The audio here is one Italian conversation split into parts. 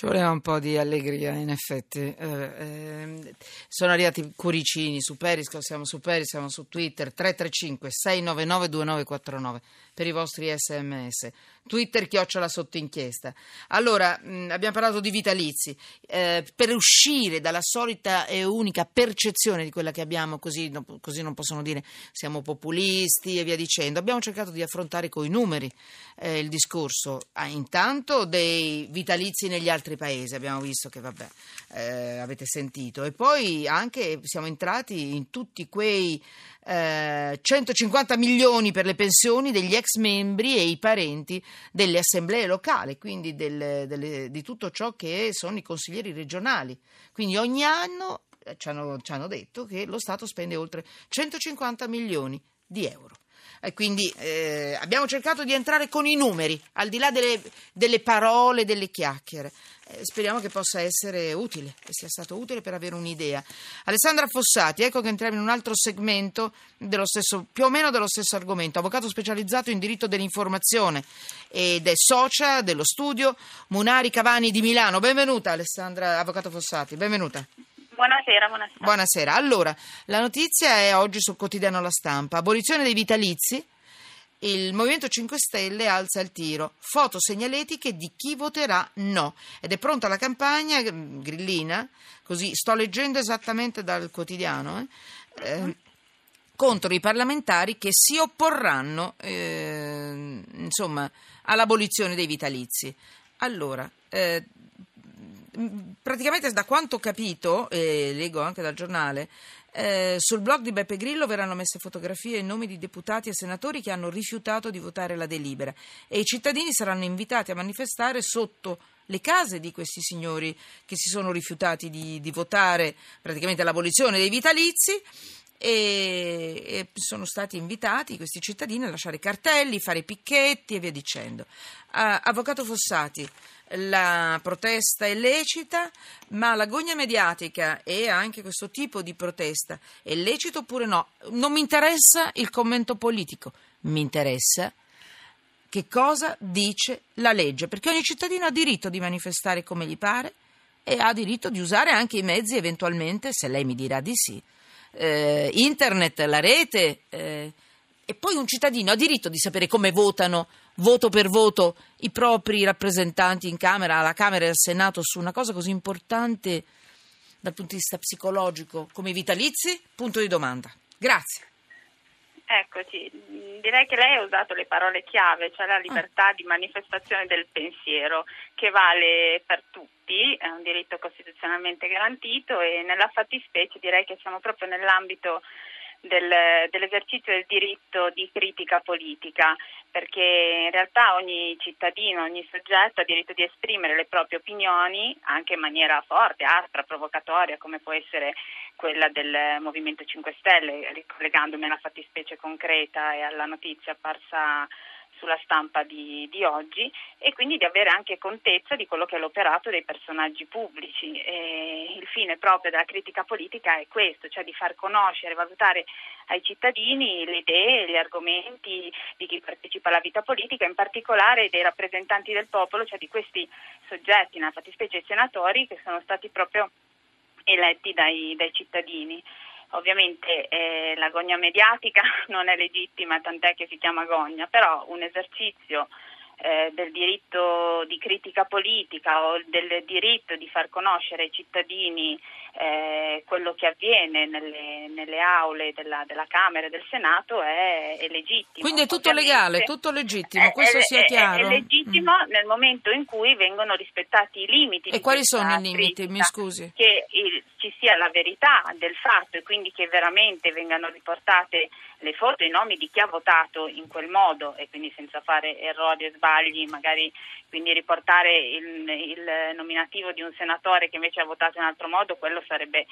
Ci voleva un po' di allegria, in effetti. Sono arrivati cuoricini su Periscope, siamo su Twitter, 335-699-2949 per i vostri SMS. Twitter @ sotto inchiesta. Allora, abbiamo parlato di vitalizi. Per uscire dalla solita e unica percezione di quella che abbiamo, così non possono dire siamo populisti e via dicendo, abbiamo cercato di affrontare coi numeri il discorso. Intanto dei vitalizi negli altri paesi, abbiamo visto che avete sentito, e poi anche siamo entrati in tutti quei 150 milioni per le pensioni degli ex membri e i parenti delle assemblee locali, quindi di tutto ciò che sono i consiglieri regionali. Quindi ogni anno ci hanno detto che lo Stato spende oltre 150 milioni di euro. E quindi abbiamo cercato di entrare con i numeri, al di là delle parole, delle chiacchiere. Speriamo che possa essere utile, che sia stato utile per avere un'idea. Alessandra Fossati, ecco che entriamo in un altro segmento più o meno dello stesso argomento. Avvocato specializzato in diritto dell'informazione ed è socia dello studio Munari Cavani di Milano. Benvenuta Alessandra, avvocato Fossati, benvenuta. Buonasera. Allora, la notizia è oggi sul quotidiano La Stampa. Abolizione dei vitalizi, il Movimento 5 Stelle alza il tiro. Foto segnaletiche di chi voterà no. Ed è pronta la campagna grillina, così sto leggendo esattamente dal quotidiano, contro i parlamentari che si opporranno all'abolizione dei vitalizi. Allora, praticamente da quanto ho capito, e leggo anche dal giornale, sul blog di Beppe Grillo verranno messe fotografie e nomi di deputati e senatori che hanno rifiutato di votare la delibera, e i cittadini saranno invitati a manifestare sotto le case di questi signori che si sono rifiutati di votare praticamente l'abolizione dei vitalizi. E sono stati invitati questi cittadini a lasciare cartelli, fare picchetti e via dicendo. Avvocato Fossati, la protesta è lecita, ma la gogna mediatica e anche questo tipo di protesta è lecito oppure no? Non mi interessa il commento politico, mi interessa che cosa dice la legge, perché ogni cittadino ha diritto di manifestare come gli pare e ha diritto di usare anche i mezzi, eventualmente, se lei mi dirà di sì, internet, la rete, e poi un cittadino ha diritto di sapere come votano voto per voto i propri rappresentanti in Camera, alla Camera e al Senato, su una cosa così importante dal punto di vista psicologico come i vitalizi? Punto di domanda. Grazie. Eccoci, direi che lei ha usato le parole chiave, cioè la libertà di manifestazione del pensiero, che vale per tutti, è un diritto costituzionalmente garantito, e nella fattispecie direi che siamo proprio nell'ambito dell'esercizio del diritto di critica politica, perché in realtà ogni cittadino, ogni soggetto ha diritto di esprimere le proprie opinioni, anche in maniera forte, aspra, provocatoria, come può essere quella del Movimento 5 Stelle, ricollegandomi alla fattispecie concreta e alla notizia apparsa sulla stampa di oggi, e quindi di avere anche contezza di quello che è l'operato dei personaggi pubblici. E il fine proprio della critica politica è questo, cioè di far conoscere, valutare ai cittadini le idee, gli argomenti di chi partecipa alla vita politica, in particolare dei rappresentanti del popolo, cioè di questi soggetti, nella fattispecie i senatori, che sono stati proprio eletti dai cittadini. Ovviamente la gogna mediatica non è legittima, tant'è che si chiama gogna, però un esercizio del diritto di critica politica o del diritto di far conoscere ai cittadini quello che avviene nelle aule della Camera e del Senato è legittimo. Quindi è tutto legale, tutto legittimo, questo sia chiaro. È legittimo nel momento in cui vengono rispettati i limiti. E quali sono i limiti? Mi scusi. Che ci sia la verità del fatto e quindi che veramente vengano riportate le foto, i nomi di chi ha votato in quel modo, e quindi senza fare errori e sbagli, magari quindi riportare il nominativo di un senatore che invece ha votato in un altro modo, quello sarebbe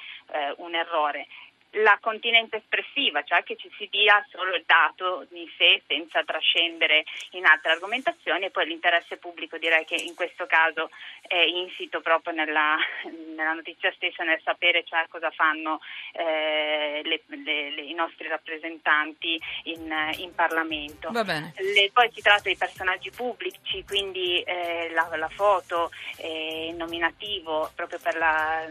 un errore. la continenza espressiva, cioè che ci si dia solo il dato di sé senza trascendere in altre argomentazioni, e poi l'interesse pubblico direi che in questo caso è insito proprio nella notizia stessa, nel sapere cioè cosa fanno i nostri rappresentanti in Parlamento. Va bene. Poi si tratta di personaggi pubblici, quindi la foto, il nominativo proprio per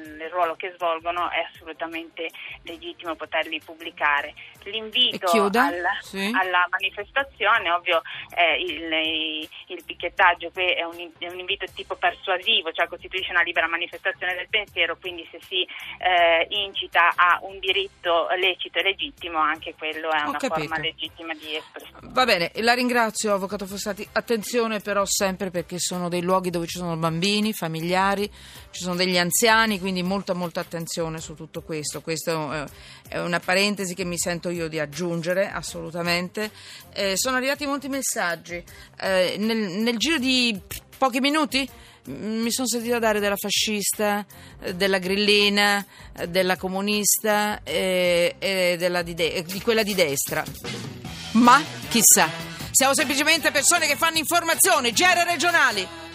il ruolo che svolgono è assolutamente legittimo poterli pubblicare. L'invito alla manifestazione, ovvio, il picchettaggio qui è un invito di tipo persuasivo, cioè costituisce una libera manifestazione del pensiero, quindi se si incita a un diritto lecito e legittimo, anche quello è una forma legittima di espressione. Va bene, la ringrazio, avvocato Fossati. Attenzione però sempre, perché sono dei luoghi dove ci sono bambini, familiari, ci sono degli anziani, quindi molta attenzione su tutto questo. Questo è una parentesi che mi sento io di aggiungere, assolutamente. Sono arrivati molti messaggi. Nel giro di pochi minuti mi sono sentita dare della fascista, della grillina, della comunista e di quella di destra. Ma chissà, siamo semplicemente persone che fanno informazione, gere regionali.